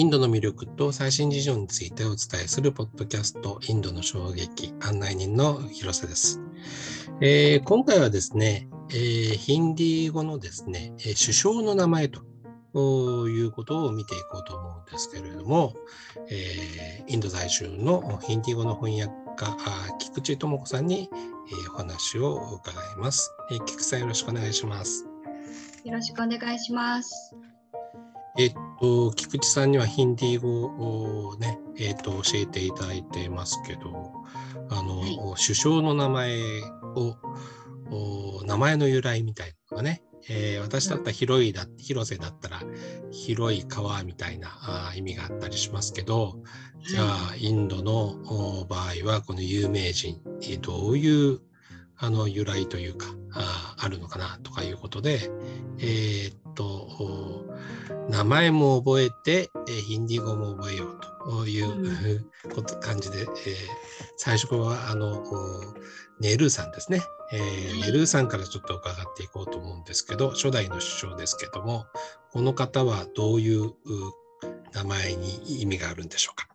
インドの魅力と最新事情についてお伝えするポッドキャスト、インドの衝撃案内人の広瀬です。今回はですね、ヒンディー語のですね、首相の名前ということを見ていこうと思うんですけれども、インド在住のヒンディー語の翻訳家、菊池智子さんにお話を伺います。菊さん、よろしくお願いします。よろしくお願いします。菊池さんにはヒンディー語をね、教えていただいていますけど、首相の名前を、名前の由来みたいなのがね、私だったら広瀬だったら広い川みたいな意味があったりしますけど、じゃあインドの場合はこの有名人、どういう由来というかあるのかなとかいうことで、名前も覚えてヒンディー語も覚えようという感じで、最初はネルーさんですね、ネルーさんからちょっと伺っていこうと思うんですけど、初代の首相ですけども、この方はどういう名前に意味があるんでしょうか。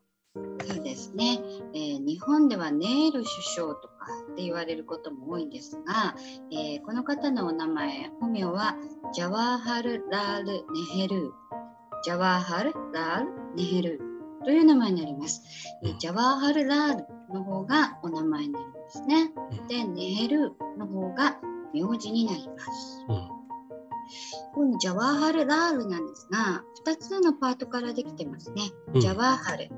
そうですね、日本ではネール首相とかって言われることも多いんですが、この方のお名前、本名はジャワーハル・ラール・ネヘル、ジャワーハル・ラール・ネヘルという名前になります、ジャワーハル・ラールの方がお名前になりますね。で、ネヘルの方が名字になります、このジャワーハル・ラールなんですが、2つのパートからできてますね、ジャワーハル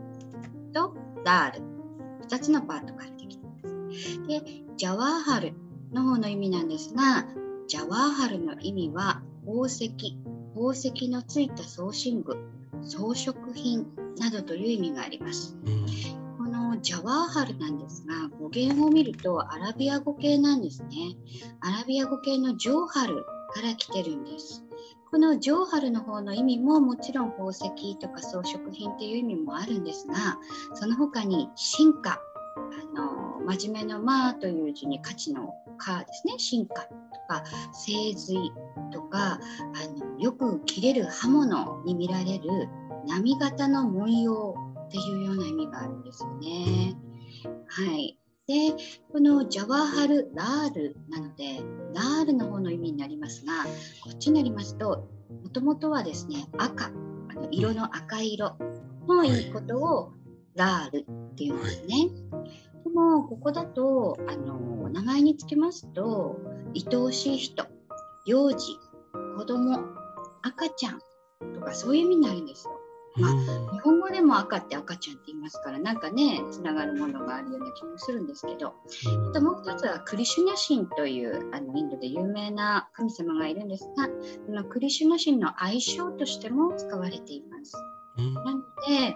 とラール、2つのパートからできています。で、ジャワーハルの方の意味なんですが、ジャワーハルの意味は宝石、宝石のついた装身具、装飾品などという意味があります。このジャワーハルなんですが、語源を見るとアラビア語系なんですね。アラビア語系のジョーハルから来てるんです。このジョーハルの方の意味ももちろん宝石とか装飾品っていう意味もあるんですが、その他に進化、真面目のまあという字に価値のかですね、進化とか精髄とか、よく切れる刃物に見られる波形の文様っていうような意味があるんですよね。はい。で、このジャワーハル・ラールなのでラールの方の意味になりますが、こっちになりますと、もともとはですね、赤、色の赤色のいいことをラールっていうんですね、でもここだと名前につけますと、愛おしい人、幼児、子供、赤ちゃんとかそういう意味になるんですよ。日本語でも赤って赤ちゃんって言いますから、なんかね、つながるものがあるような気もするんですけど、あともう一つはクリシュナ神というインドで有名な神様がいるんですが、このクリシュナ神の愛称としても使われています。なので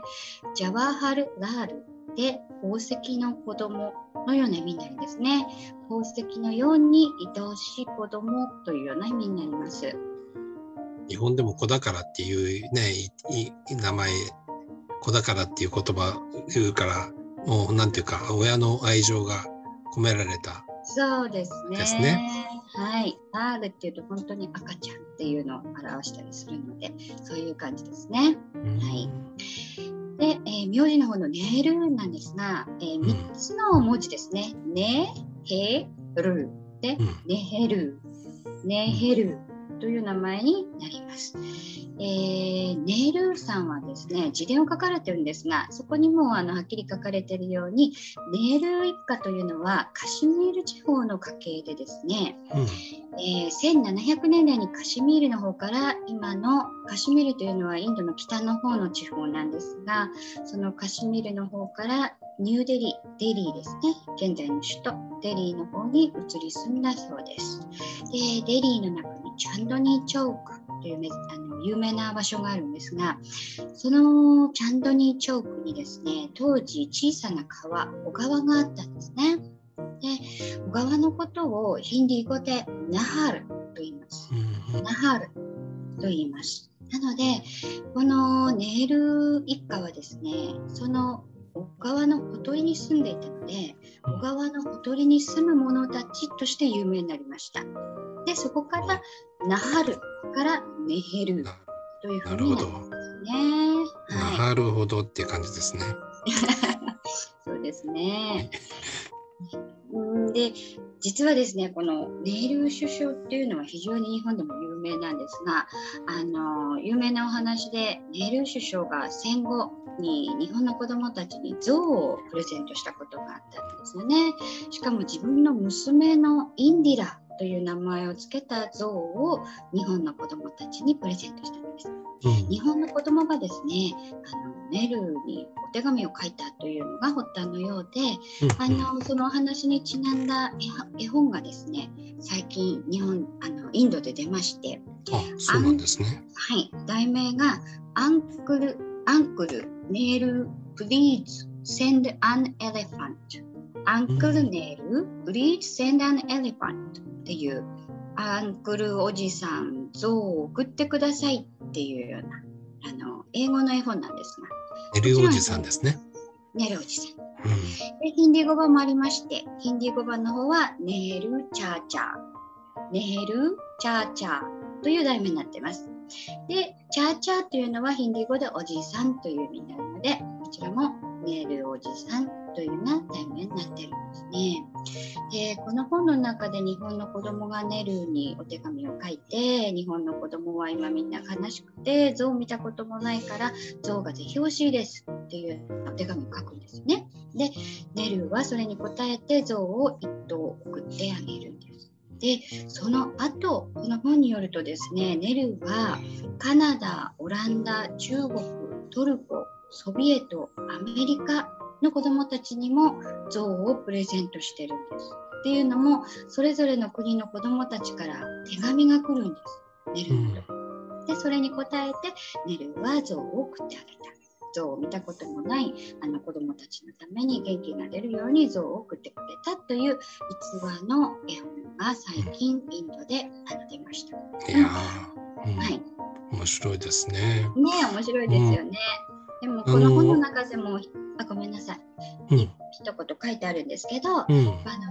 ジャワーハル・ラールで宝石の子供のような意味になるんですね。宝石のように愛おしい子供というような意味になります。日本でも子宝っていうね、名前、子宝っていう言葉言うから、もうなんていうか、親の愛情が込められた。そうですね。ですね。はい。ラールっていうと本当に赤ちゃんっていうのを表したりするので、そういう感じですね。はい。で、名字の方のネールなんですが、3つの文字ですね。ネヘルで、ネヘル、ネヘルという名前になります。ネルーさんはですね、自伝を書かれてるんですが、そこにもはっきり書かれているように、ネルー一家というのはカシミール地方の家系でですね、1700年代にカシミールの方から、今のカシミールというのはインドの北の方の地方なんですが、そのカシミールの方からニューデリー、デリーですね、現在の首都デリーの方に移り住んだそうです。で、デリーの中にチャンドニーチョークという有名な場所があるんですが、そのチャンドニーチョークにですね、当時小さな川、小川があったんですね。で、小川のことをヒンディー語でナハルと言います。ナハルと言います。なので、このネヘル一家はですね、その小川のほとりに住んでいたので、小川のほとりに住む者たちとして有名になりました。で、そこからナハルからネヘルというふうになるんですね。はい、なるほどっていう感じですね。そうですね。で、実はですね、このレール首相っていうのは非常に日本でも有名なんですが、有名なお話でレール首相が戦後に日本の子どもたちに像をプレゼントしたことがあったんですよね。しかも自分の娘のインディラという名前をつけた像を日本の子どもたちにプレゼントしたんです。日本の子どもがですね、ネルにお手紙を書いたというのが発端のようで、そのお話にちなんだ絵本がですね、最近日本インドで出まして、そうなんですね。はい、題名がアンクルネイルプリーズセンドアンエレファント。アンクルネイルプリーズセンドアンエレファント。っていうアンクルおじさん像を送ってくださいっていうような英語の絵本なんですが、ネルおじさんですね。ネルおじさん、でヒンディー語版もありまして、ヒンディー語版の方はネルチャーチャー、ネルチャーチャーという題名になっています。でチャーチャーというのはヒンディー語でおじさんという意味になるので、こちらもネルおじさんというような題名になっているんですね。でこの本の中で日本の子どもがネルにお手紙を書いて、日本の子どもは今みんな悲しくて像を見たこともないから像がぜひ欲しいですっていうお手紙を書くんですね。でネルはそれに応えて像を一頭送ってあげるんです。でその後、この本によるとですね、ネルはカナダ、オランダ、中国、トルコ、ソビエト、アメリカの子どもたちにも像をプレゼントしてるんです。っていうのも、それぞれの国の子どもたちから手紙が来るんです。ネルと。で、それに応えてネルは像を送ってあげた。像を見たこともない子どもたちのために元気が出るように像を送ってくれたという逸話の絵本が最近インドで出ました。いやー、はい、面白いですね。ね、面白いですよね。でもこの本の中でも、ごめんなさい、一言書いてあるんですけど、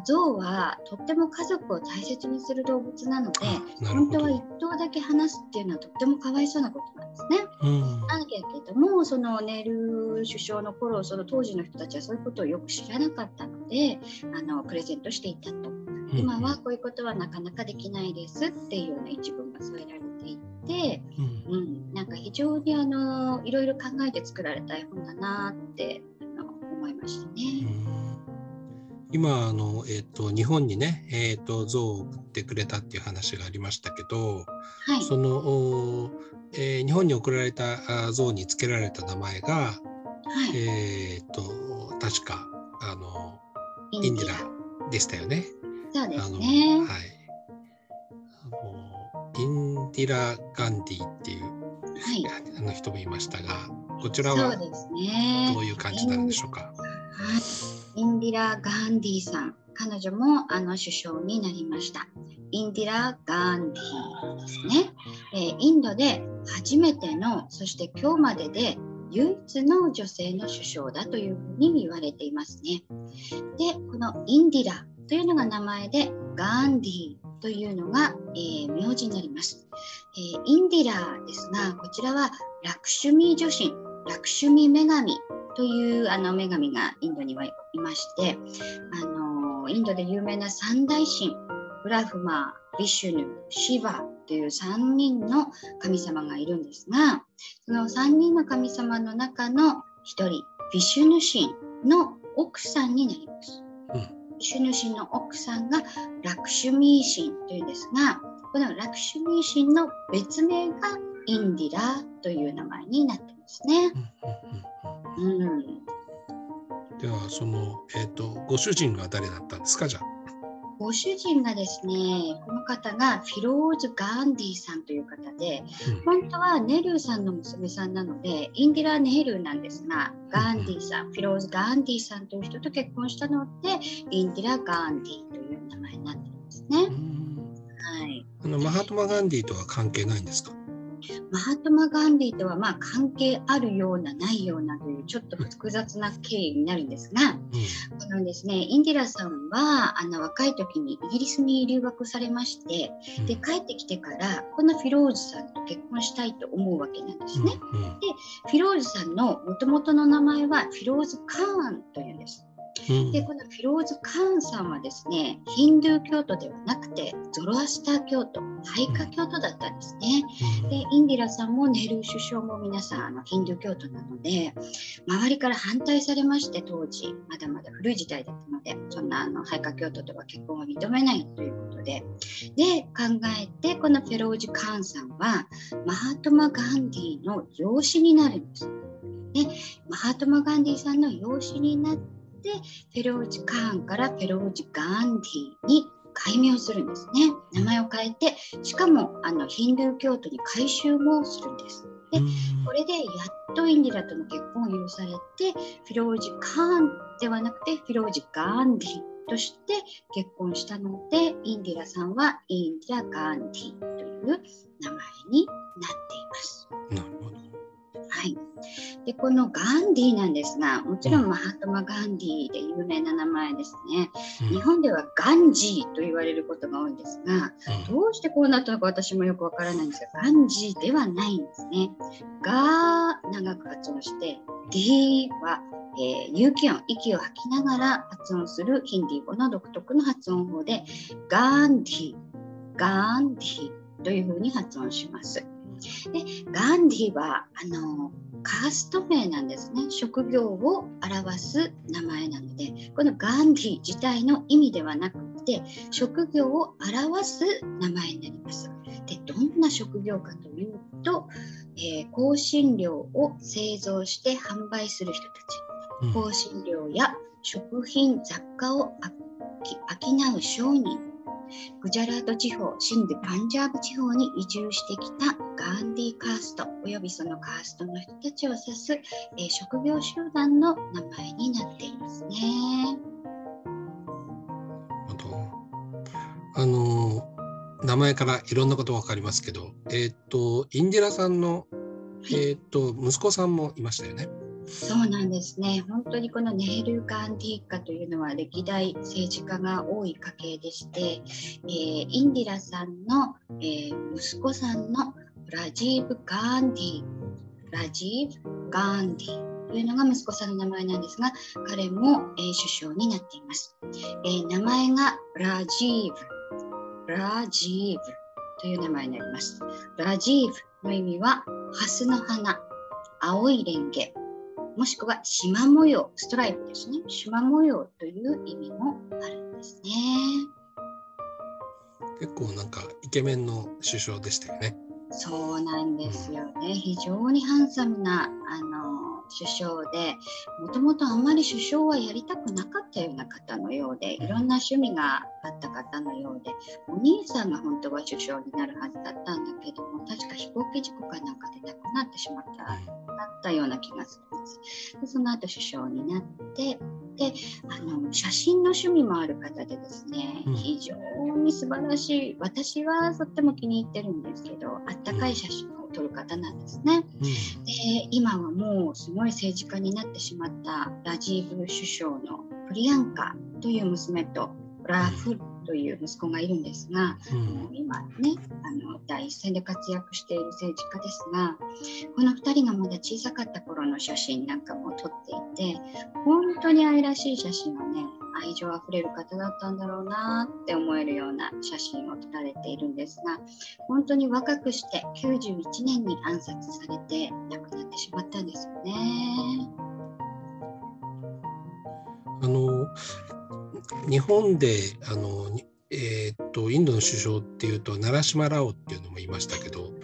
象はとっても家族を大切にする動物なので、本当は一頭だけ離すっていうのはとってもかわいそうなことなんですね。なんだけども、そのネル首相の頃、その当時の人たちはそういうことをよく知らなかったので、プレゼントしていたと。今はこういうことはなかなかできないですっていうような一文が添えられていて、なんか非常にいろいろ考えて作られた絵本だなって思いましたね。今日本にね、像を送ってくれたっていう話がありましたけど、はい、その、日本に送られた像につけられた名前が、はい、確かインディラでしたよね。そうですね。インディラ・ガンディっていう、人もいましたが、こちらはどういう感じなんでしょうか。インディラ・ガンディさん、彼女も首相になりました。インディラ・ガンディですね。インドで初めての、そして今日までで唯一の女性の首相だというふうに言われていますね。で、このインディラというのが名前で、ガンディというのが、名字になります。インディラですが、こちらはラクシュミ女神、ラクシュミ女神という女神がインドにはいまして、インドで有名な三大神、ブラフマ、ビシュヌ、シヴァという3人の神様がいるんですが、その3人の神様の中の1人、ビシュヌ神の奥さんになります。ビシュヌ神の奥さんがラクシュミー神というんですが、このラクシュミー神の別名がインディラという名前になってますね。ではその、ご主人が誰だったんですか。じゃあご主人がですね、この方がフィローズ・ガンディさんという方で、本当はネルさんの娘さんなので、インディラ・ネルなんですが、ガンディさん、フィローズ・ガンディさんという人と結婚したので、インディラ・ガンディという名前になっていますね。マハトマ・ガンディとは関係ないんですか。マハトマ・ガンディとはまあ関係あるようなないようなというちょっと複雑な経緯になるんですが、このですね、インディラさんは若い時にイギリスに留学されまして、で帰ってきてからこのフィローズさんと結婚したいと思うわけなんですね。でフィローズさんのもともとの名前はフィローズ・カーンというんです。でこのフィローズ・カーンさんはですね、ヒンドゥー教徒ではなくてゾロアスター教徒、ハイカ教徒だったんですね。でインディラさんもネルー首相も皆さんヒンドゥー教徒なので、周りから反対されまして、当時まだまだ古い時代だったので、そんなハイカ教徒とは結婚を認めないということで、で考えてこのフィローズ・カーンさんはマハトマ・ガンディの養子になるんです。でマハトマ・ガンディさんの養子になってでフェロージ・カーンからフェロージ・ガンディに改名するんですね。名前を変えて、しかもヒンドゥー教徒に改宗もするんです。でこれでやっとインディラとの結婚を許されて、フェロージ・カーンではなくてフェロージ・ガンディとして結婚したので、インディラさんはインディラ・ガンディという名前になっています。なるほど。はい、でこのガンディなんですが、もちろんマハトマ・ガンディで有名な名前ですね。日本ではガンジーと言われることが多いんですが、どうしてこうなったのか私もよくわからないんですが、ガンジーではないんですね。が長く発音して、 D は、有機音、息を吐きながら発音するヒンディー語の独特の発音法で、ガンディ、ガンディというふうに発音します。でガンディはカースト名なんですね。職業を表す名前なので、このガンディ自体の意味ではなくて、職業を表す名前になります。でどんな職業かというと、香辛料を製造して販売する人たち、香辛料や食品雑貨を商う商人、グジャラート地方、シンドゥ・パンジャーブ地方に移住してきたガンディカーストおよびそのカーストの人たちを指す、職業集団の名前になっていますね。名前からいろんなこと分かりますけど、インディラさんの、息子さんもいましたよね。そうなんですね。本当にこのネルー・ガンディ家というのは歴代政治家が多い家系でして、インディラさんの、息子さんのラジーブ・ガンディ、ラジーブ・ガンディというのが息子さんの名前なんですが、彼も、首相になっています。名前がラジーブ、ラジーブという名前になります。ラジーブの意味はハスの花、青いレンゲ、もしくは縞模様、ストライプですね。縞模様という意味もあるんですね。結構なんかイケメンの首相でしたよね。そうなんですよね。非常にハンサムな首相で、もともとあんまり首相はやりたくなかったような方のようで、いろんな趣味があった方のようで、お兄さんが本当は首相になるはずだったんだけども、確か飛行機事故かなんかで亡くなってしまった、ような気がするんです。でその後首相になって、で写真の趣味もある方でですね、非常に素晴らしい、私はとっても気に入ってるんですけど、あったかい写真を撮る方なんですね。で今はもうすごい政治家になってしまったラジーブ首相のプリヤンカという娘とラフという息子がいるんですが、今ね第一線で活躍している政治家ですが、この2人がまだ小さかった頃の写真なんかも撮っていて、本当に愛らしい写真をね、愛情あふれる方だったんだろうなって思えるような写真を撮られているんですが、本当に若くして91年に暗殺されて亡くなってしまったんですよね。日本でインドの首相っていうとナラシマ・ラオっていうのもいましたけど、そう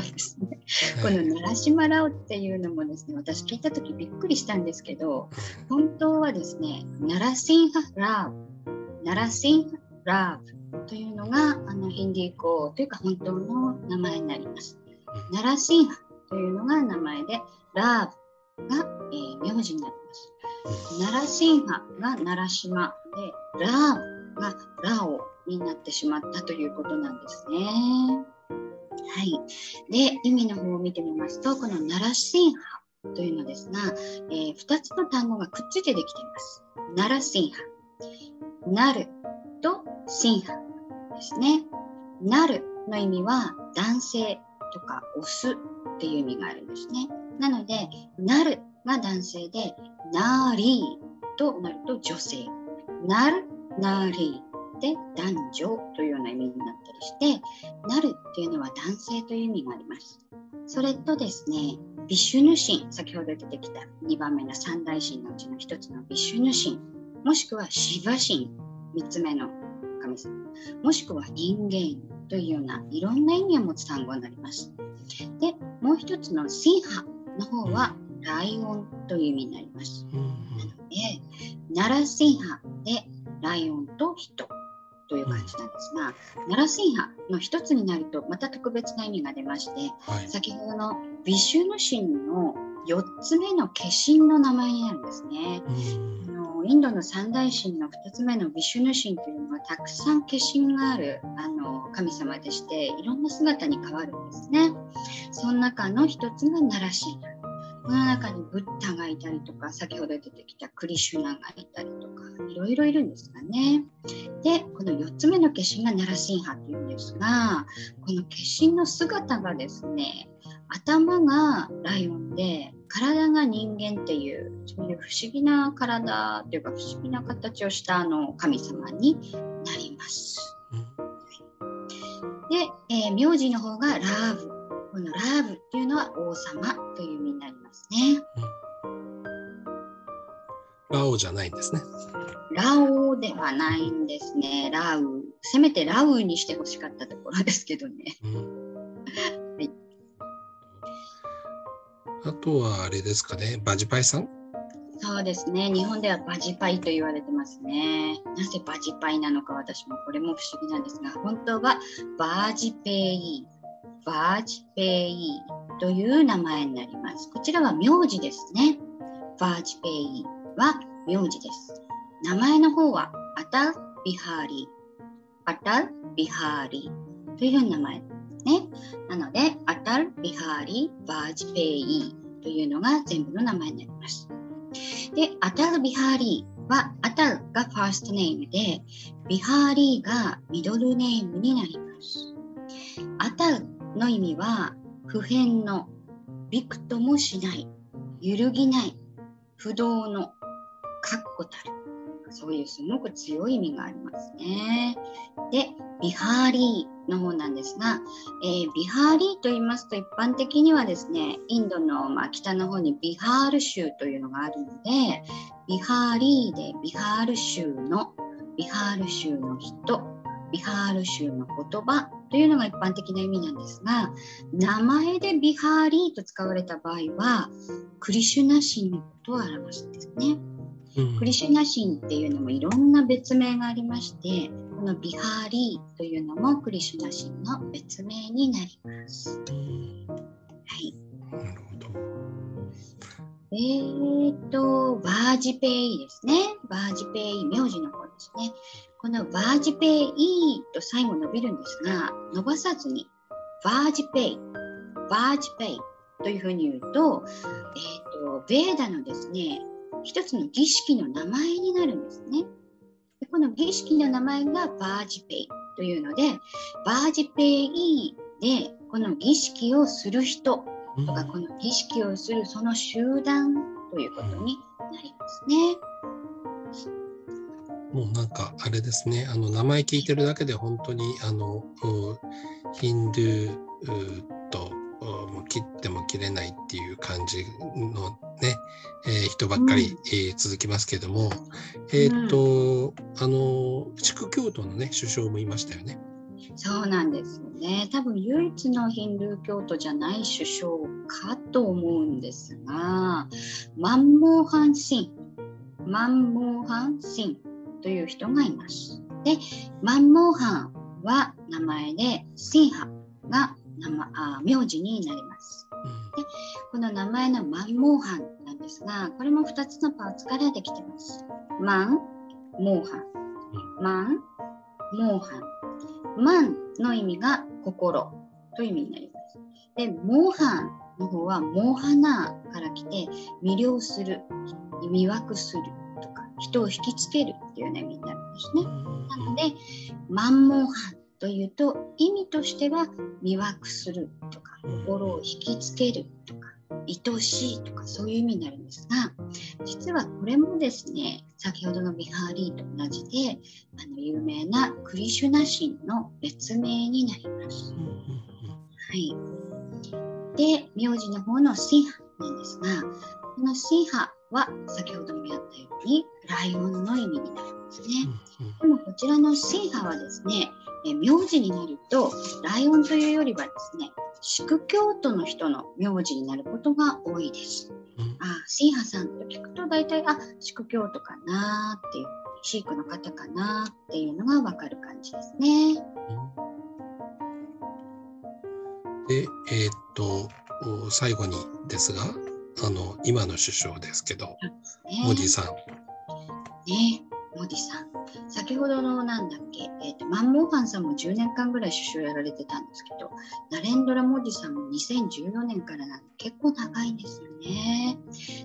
ですね、このナラシマ・ラオっていうのもですね、私聞いた時びっくりしたんですけど、本当はですねナラシンハ・ラー、ナラシンハ・ラーというのがヒンディー語というか本当の名前になります。ナラシンハというのが名前で、ラーが、名字になります。ナラシンハがナラシマで、ラーがラオになってしまったということなんですね。はい、で意味の方を見てみますと、このナラシンハというのですが、2つの単語がくっついてできています。ナラシンハ、なるとシンハですね。なるの意味は男性とかオスっていう意味があるんですね。なのでなるが男性で、なりとなると女性、なるなりで男女というような意味になったりして、なるというのは男性という意味があります。それとですね、ビシュヌ神、先ほど出てきた2番目の三大神のうちの一つのビシュヌ神、もしくはシヴァ神、3つ目の神様、もしくは人間というようないろんな意味を持つ単語になります。で、もう一つのシンハの方はライオンという意味になります。なので、ナラシンハでライオンと人という感じなんですが、ナラシンハの一つになるとまた特別な意味が出まして、はい、先ほどのビシュヌ神の4つ目の化身の名前になるんですね。インドの三大神の2つ目のビシュヌ神というのはたくさん化身がある神様でして、いろんな姿に変わるんですね。その中の一つがナラシンハ。この中にブッダがいたりとか、先ほど出てきたクリシュナがいたりとか、いろいろいるんですがね。で、この4つ目の化身がナラシンハというんですが、この化身の姿がですね、頭がライオンで体が人間っていう、そういう不思議な体というか不思議な形をした神様になります。で、名字の方がラーブ。このラーブっていうのは王様という意味になりますね。ラオじゃないんですね。ラオではないんですね。ラウ、せめてラウにしてほしかったところですけどね。はい、あとはあれですかね、バジパイさん。そうですね、日本ではバジパイと言われてますね。なぜバジパイなのか、私もこれも不思議なんですが、本当はバージペイ、バージペイという名前になります。こちらは名字ですね。バージペイは名字です。名前の方はアタルビハーリー、アタルビハーリーという名前ですね。なのでアタルビハーリー、バージペイというのが全部の名前になります。で、アタルビハーリーはアタルがファーストネームで、ビハーリーがミドルネームになります。アタルの意味は不変の、びくともしない、揺るぎない、不動の、確固たる、そういうすごく強い意味がありますね。で、ビハーリーの方なんですが、ビハーリーと言いますと一般的にはですね、インドの北の方にビハール州というのがあるので、ビハーリーでビハール州の、ビハール州の人、ビハール州の言葉というのが一般的な意味なんですが、名前でビハーリーと使われた場合はクリシュナ神のことを表すんですね。クリシュナ神っていうのもいろんな別名がありまして、このビハーリーというのもクリシュナ神の別名になります。はい。なるほど。バージペイですね。バージペイ、名字の方ですね。このバージペイと最後伸びるんですが、伸ばさずにバージペイ、バージペイというふうに言うと、ベーダのですね、一つの儀式の名前になるんですね。で、この儀式の名前がバージペイというので、バージペイでこの儀式をする人とか、この儀式をするその集団ということになりますね。もうなんかあれですね、名前聞いてるだけで本当にヒンドゥーと切っても切れないっていう感じのね、人ばっかり、続きますけども、シク教徒のね首相もいましたよね。そうなんですよね。多分唯一のヒンドゥー教徒じゃない首相かと思うんですが、マンモーハン神という人がいます。で、マンモーハンは名前で、シンハが名字になります。で、この名前のマンモーハンなんですが、これも2つのパーツからできてます。マン、モーハン、マン、モーハン。マンの意味が心、という意味になります。で、モハンの方はモハナーから来て、魅了する、魅惑するとか、人を引きつけるというような意味になるんですね。なので、マンモハンというと、意味としては魅惑するとか、心を引きつけるとか、愛しいとかそういう意味になるんですが、実はこれもですね、先ほどのビハーリーと同じで、有名なクリシュナ神の別名になります。はい。で、名字の方のシーハなんですが、このシーハは先ほどもやったようにライオンの意味になるんですね。でもこちらのシーハはですね、名字になるとライオンというよりはですね、宿教徒の人の名字になることが多いです。シーハさんと聞くと大体、宿教徒かなっていう、飼育の方かなっていうのが分かる感じですね。で、最後にですが、今の首相ですけど、モディさん。ね、モディさん。先ほどのなんだっけ、マンモーハンさんも10年間ぐらい首相やられてたんですけど、ナレンドラ・モディさんも2014年からなんで結構長いんですよね。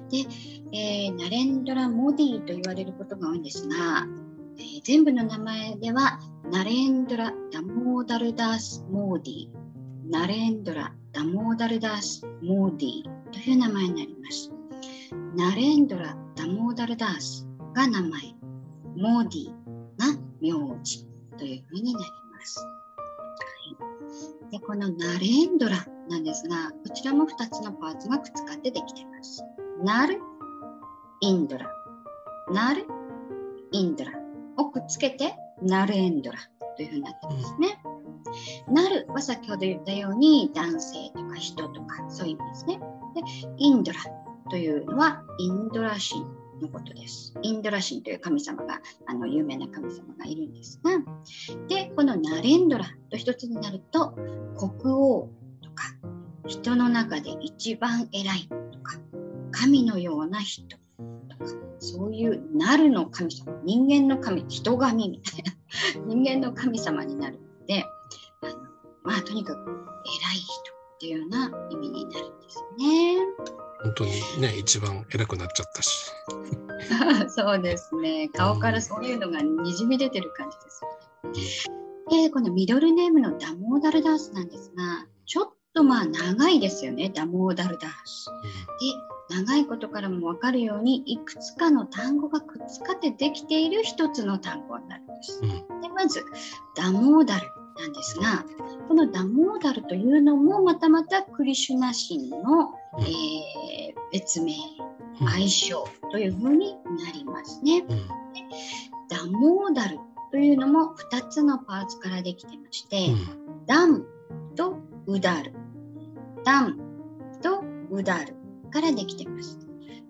で、ナレンドラ・モディと言われることが多いんですが、全部の名前ではナレンドラ・ダモーダルダース・モーディ、ナレンドラ・ダモーダルダース・モーディという名前になります。ナレンドラ・ダモーダルダースが名前、モーディが名字というふうになります。はい、で、このナレンドラなんですが、こちらも2つのパーツがくっつかってできています。ナル・インドラ、ナル・インドラをくっつけてナレンドラというふうになってますね。ナルは先ほど言ったように男性とか人とかそういう意味ですね。で、インドラというのはインドラ神のことです。インドラ神という神様が、有名な神様がいるんですが、で、このナレンドラと一つになると、国王とか、人の中で一番偉いとか、神のような人とか、そういうナルの神様、人間の神、人神みたいな、人間の神様になるので、とにかく偉い人っていうような意味になるんですね。本当にね、一番偉くなっちゃったし。そうですね。顔からそういうのがにじみ出てる感じです。で、このミドルネームのダモーダルダースなんですが、ちょっと長いですよね、ダモーダルダース。で、長いことからも分かるように、いくつかの単語がくっつかってできている一つの単語になるんです。で、まず、ダモーダルなんですが、このダモーダルというのもまたクリシュナ神の別名、愛称というふうになりますね。ダモーダルというのも2つのパーツからできてまして、ダムとウダル、ダムとウダルからできてます。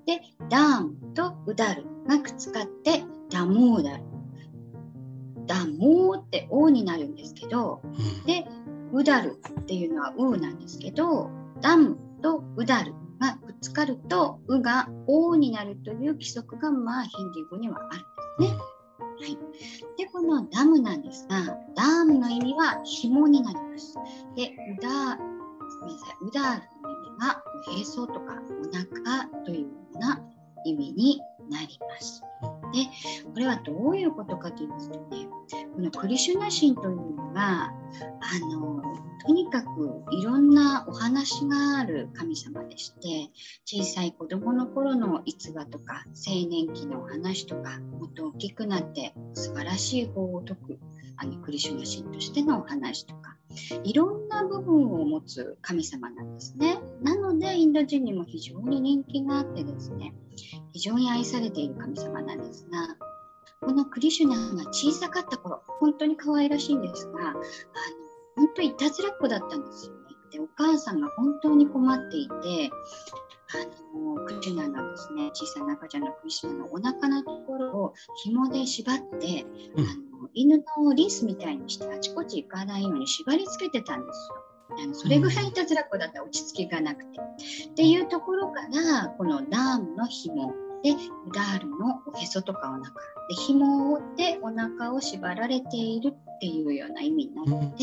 で、ダムとウダルがくっつかってダモーダル。ダモーってオーになるんですけど、で、ウダルっていうのはウーなんですけど、ダムとウダルがくっつかるとウがオーになるという規則がヒンディー語にはあるんですね。はい。で、このダムなんですが、ダムの意味は紐になります。で、ウダールの意味がおへそとかお腹というような意味になります。で、これはどういうことかと言いますとね、このクリシュナ神というのはとにかくいろんなお話がある神様でして、小さい子どもの頃の逸話とか青年期のお話とか、もっと大きくなって素晴らしい法を説くクリシュナ神としてのお話とか、いろんな部分を持つ神様なんですね。なのでインド人にも非常に人気があってですね、非常に愛されている神様なんですが、このクリシュナが小さかった頃、本当に可愛らしいんですが、本当にいたずらっ子だったんですよね。で、お母さんが本当に困っていて、クリシュナのですね、小さな赤ちゃんのクリシュナのお腹のところを紐で縛って、犬のリスみたいにしてあちこち行かないように縛りつけてたんですよ。それぐらいいたずらっ子だったら落ち着きがなくて。っていうところから、このダームの紐でダールのおへそとかお腹で紐を折ってお腹を縛られているっていうような意味になって、うん、こ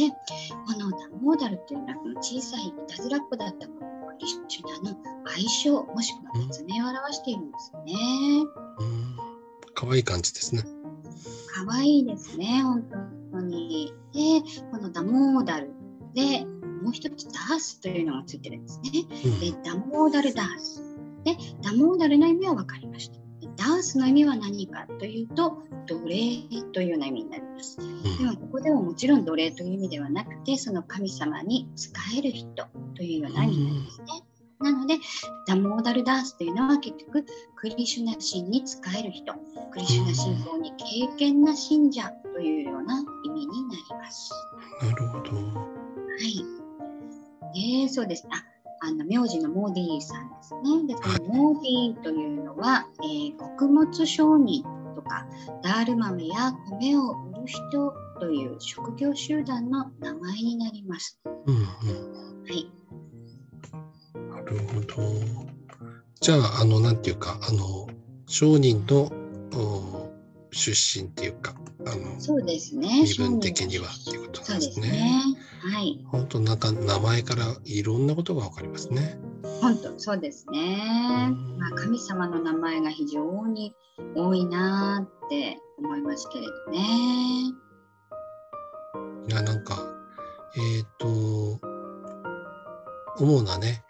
のダンモーダルというのは小さいいたずらっ子だった子と一緒に愛称もしくは別名を表しているんですね。可愛い感じですね。可愛いですね、本当に。でこのダモーダルでもう一つダースというのがついてるんですね、うん、でダモーダルダースでダモーダルの意味は分かりました。ダースの意味は何かというと奴隷というような意味になります。でもここではもちろん奴隷という意味ではなくて、その神様に仕える人というような意味になりますね、うん、なのでダモーダルダースというのは結局クリシュナ神に仕える人、クリシュナ信仰に敬虔な信者というような意味になります。なるほど、はい、そうです。名字のモーディーさんですね。でこのモーディーというのは、穀物商人とかダール豆や米を売る人という職業集団の名前になります、うんうん、はい、なるほど。じゃあなんていうか商人の出身っていうかそうですね、身分的にはっていうことなんですね。そうですね、はい、本当なんか名前からいろんなことが分かりますね。本当そうですね、まあ、神様の名前が非常に多いなって思いますけれどね。いやなんか主なね、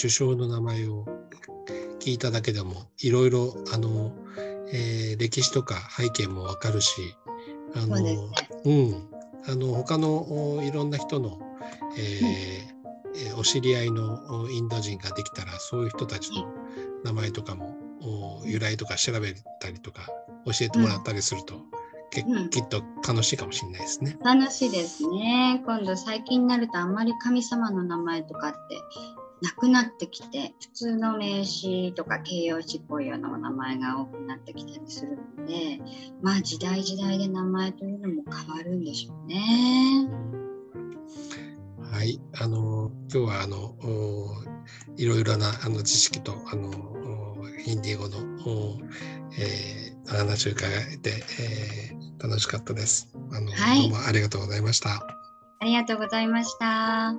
首相の名前を聞いただけでもいろいろ歴史とか背景も分かるし、そうですね、うん、他のいろんな人の、お知り合いのインド人ができたらそういう人たちの名前とかも、由来とか調べたりとか教えてもらったりすると、きっと楽しいかもしれないですね。楽しいですね。今度最近になるとあんまり神様の名前とかってなくなってきて、普通の名詞とか形容詞っぽいようなお名前が多くなってきたりするので、まあ時代時代で名前というのも変わるんでしょうね。はい、今日はいろいろな知識とヒンディー語の、話を伺えて、楽しかったです。はい、どうもありがとうございました。ありがとうございました。